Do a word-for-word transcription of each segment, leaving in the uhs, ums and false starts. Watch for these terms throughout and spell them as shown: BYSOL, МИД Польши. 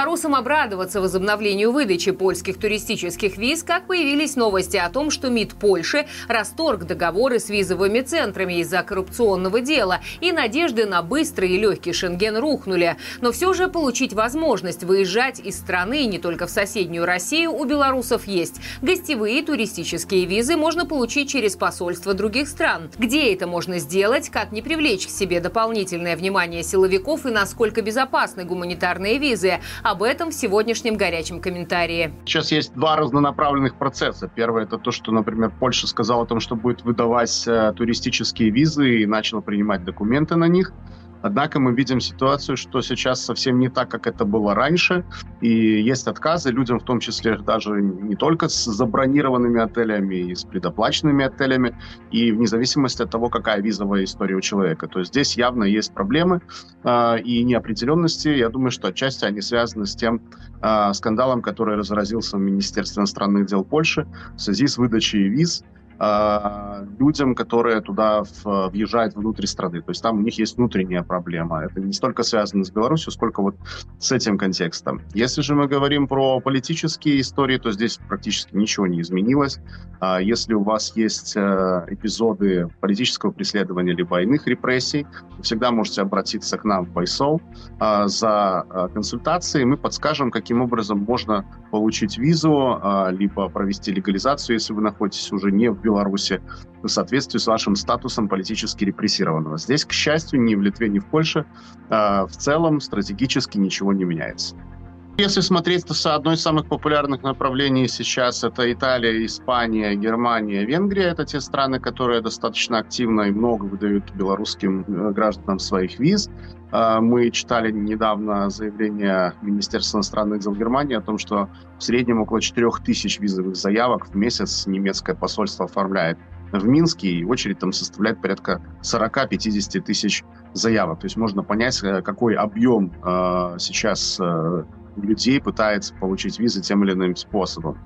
белорусам обрадоваться возобновлению выдачи польских туристических виз, как появились новости о том, что МИД Польши расторг договоры с визовыми центрами из-за коррупционного дела, и надежды на быстрый и легкий Шенген рухнули. Но все же получить возможность выезжать из страны, не только в соседнюю Россию, у белорусов есть. Гостевые туристические визы можно получить через посольства других стран. Где это можно сделать, как не привлечь к себе дополнительное внимание силовиков и насколько безопасны гуманитарные визы? Об этом в сегодняшнем горячем комментарии. Сейчас есть два разнонаправленных процесса. Первое – это то, что, например, Польша сказала о том, что будет выдавать туристические визы и начала принимать документы на них. Однако мы видим ситуацию, что сейчас совсем не так, как это было раньше. И есть отказы людям, в том числе даже не только с забронированными отелями и с предоплаченными отелями, и вне зависимости от того, какая визовая история у человека. То есть здесь явно есть проблемы э, и неопределенности. Я думаю, что отчасти они связаны с тем э, скандалом, который разразился в Министерстве иностранных дел Польши в связи с выдачей виз людям, которые туда въезжают внутрь страны. То есть там у них есть внутренняя проблема. Это не столько связано с Беларусью, сколько вот с этим контекстом. Если же мы говорим про политические истории, то здесь практически ничего не изменилось. Если у вас есть эпизоды политического преследования либо иных репрессий, вы всегда можете обратиться к нам в BYSOL за консультацией. Мы подскажем, каким образом можно получить визу, либо провести легализацию, если вы находитесь уже не в Беларуси, Беларуси в соответствии с вашим статусом политически репрессированного. Здесь, к счастью, ни в Литве, ни в Польше э, в целом стратегически ничего не меняется. Если смотреть, то одно из самых популярных направлений сейчас это Италия, Испания, Германия, Венгрия. Это те страны, которые достаточно активно и много выдают белорусским гражданам своих виз. Мы читали недавно заявление Министерства иностранных дел Германии о том, что в среднем около четырёх тысяч визовых заявок в месяц немецкое посольство оформляет в Минске, и очередь там составляет порядка сорока-пятидесяти тысяч заявок. То есть можно понять, какой объем э, сейчас э, людей пытается получить визы тем или иным способом.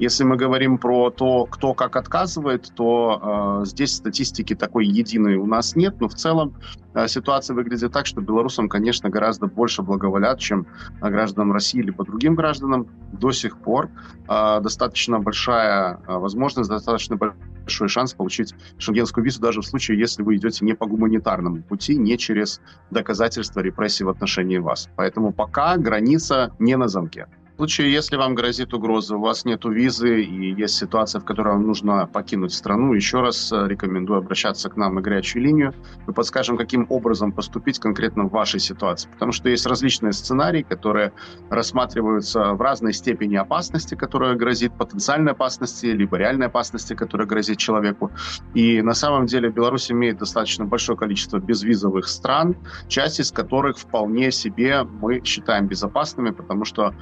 Если мы говорим про то, кто как отказывает, то э, здесь статистики такой единой у нас нет, но в целом э, ситуация выглядит так, что белорусам, конечно, гораздо больше благоволят, чем гражданам России либо другим гражданам. До сих пор э, достаточно большая возможность, достаточно большой шанс получить шенгенскую визу, даже в случае, если вы идете не по гуманитарному пути, не через доказательства репрессий в отношении вас. Поэтому пока граница не на замке. В случае, если вам грозит угроза, у вас нет визы и есть ситуация, в которой вам нужно покинуть страну, еще раз рекомендую обращаться к нам на горячую линию. Мы подскажем, каким образом поступить конкретно в вашей ситуации. Потому что есть различные сценарии, которые рассматриваются в разной степени опасности, которая грозит, потенциальной опасности, либо реальной опасности, которая грозит человеку. И на самом деле Беларусь имеет достаточно большое количество безвизовых стран, часть из которых вполне себе мы считаем безопасными, потому что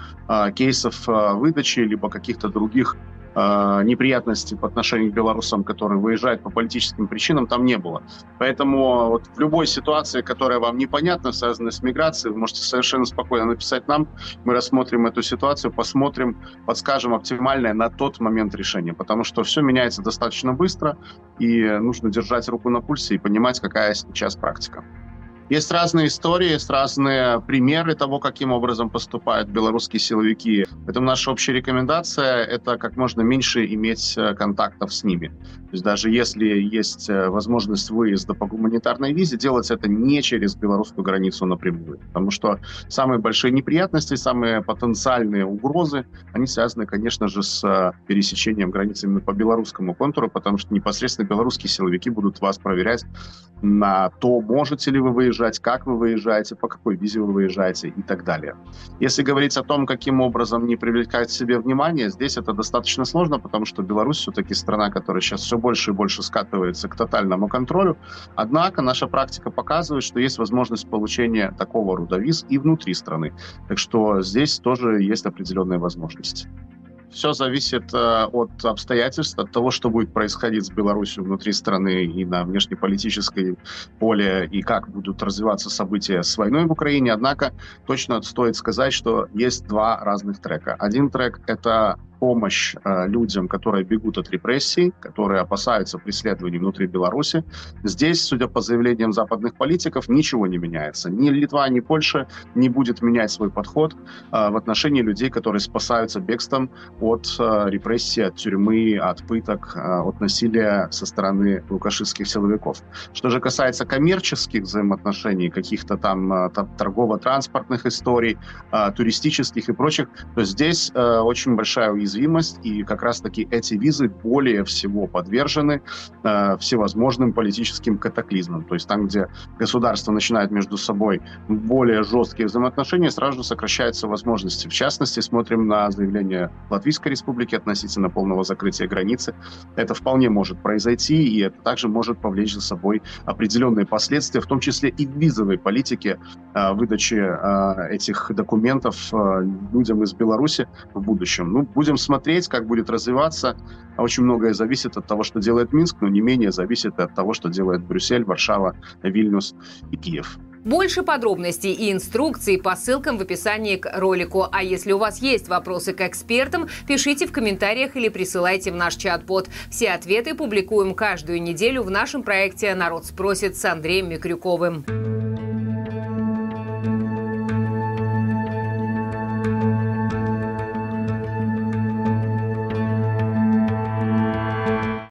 кейсов выдачи, либо каких-то других э, неприятностей по отношению к белорусам, которые выезжают по политическим причинам, там не было. Поэтому вот в любой ситуации, которая вам непонятна, связанная с миграцией, вы можете совершенно спокойно написать нам. Мы рассмотрим эту ситуацию, посмотрим, подскажем оптимальное на тот момент решение, потому что все меняется достаточно быстро, и нужно держать руку на пульсе и понимать, какая сейчас практика. Есть разные истории, есть разные примеры того, каким образом поступают белорусские силовики. Поэтому наша общая рекомендация – это как можно меньше иметь контактов с ними. То есть даже если есть возможность выезда по гуманитарной визе, делать это не через белорусскую границу напрямую. Потому что самые большие неприятности, самые потенциальные угрозы, они связаны, конечно же, с пересечением границы по белорусскому контуру, потому что непосредственно белорусские силовики будут вас проверять на то, можете ли вы выезжать, как вы выезжаете, по какой визе вы выезжаете и так далее. Если говорить о том, каким образом не привлекать к себе внимание, здесь это достаточно сложно, потому что Беларусь все-таки страна, которая сейчас все больше и больше скатывается к тотальному контролю. Однако наша практика показывает, что есть возможность получения такого рода виз и внутри страны. Так что здесь тоже есть определенные возможности. Все зависит от обстоятельств, от того, что будет происходить с Беларусью внутри страны и на внешнеполитической поле, и как будут развиваться события с войной в Украине. Однако точно стоит сказать, что есть два разных трека. Один трек — это помощь э, людям, которые бегут от репрессий, которые опасаются преследований внутри Беларуси. Здесь, судя по заявлениям западных политиков, ничего не меняется. Ни Литва, ни Польша не будет менять свой подход э, в отношении людей, которые спасаются бегством от э, репрессий, от тюрьмы, от пыток, э, от насилия со стороны лукашистских силовиков. Что же касается коммерческих взаимоотношений, каких-то там э, торгово-транспортных историй, э, туристических и прочих, то здесь э, очень большая уязвимость, и как раз-таки эти визы более всего подвержены э, всевозможным политическим катаклизмам. То есть там, где государство начинает между собой более жесткие взаимоотношения, сразу же сокращаются возможности. В частности, смотрим на заявление Латвийской Республики относительно полного закрытия границы. Это вполне может произойти, и это также может повлечь за собой определенные последствия, в том числе и в визовой политике э, выдачи э, этих документов э, людям из Беларуси в будущем. Ну, будем смотреть, как будет развиваться. Очень многое зависит от того, что делает Минск, но не менее зависит от того, что делает Брюссель, Варшава, Вильнюс и Киев. Больше подробностей и инструкций по ссылкам в описании к ролику. А если у вас есть вопросы к экспертам, пишите в комментариях или присылайте в наш чат-бот. Все ответы публикуем каждую неделю в нашем проекте «Народ спросит» с Андреем Микрюковым.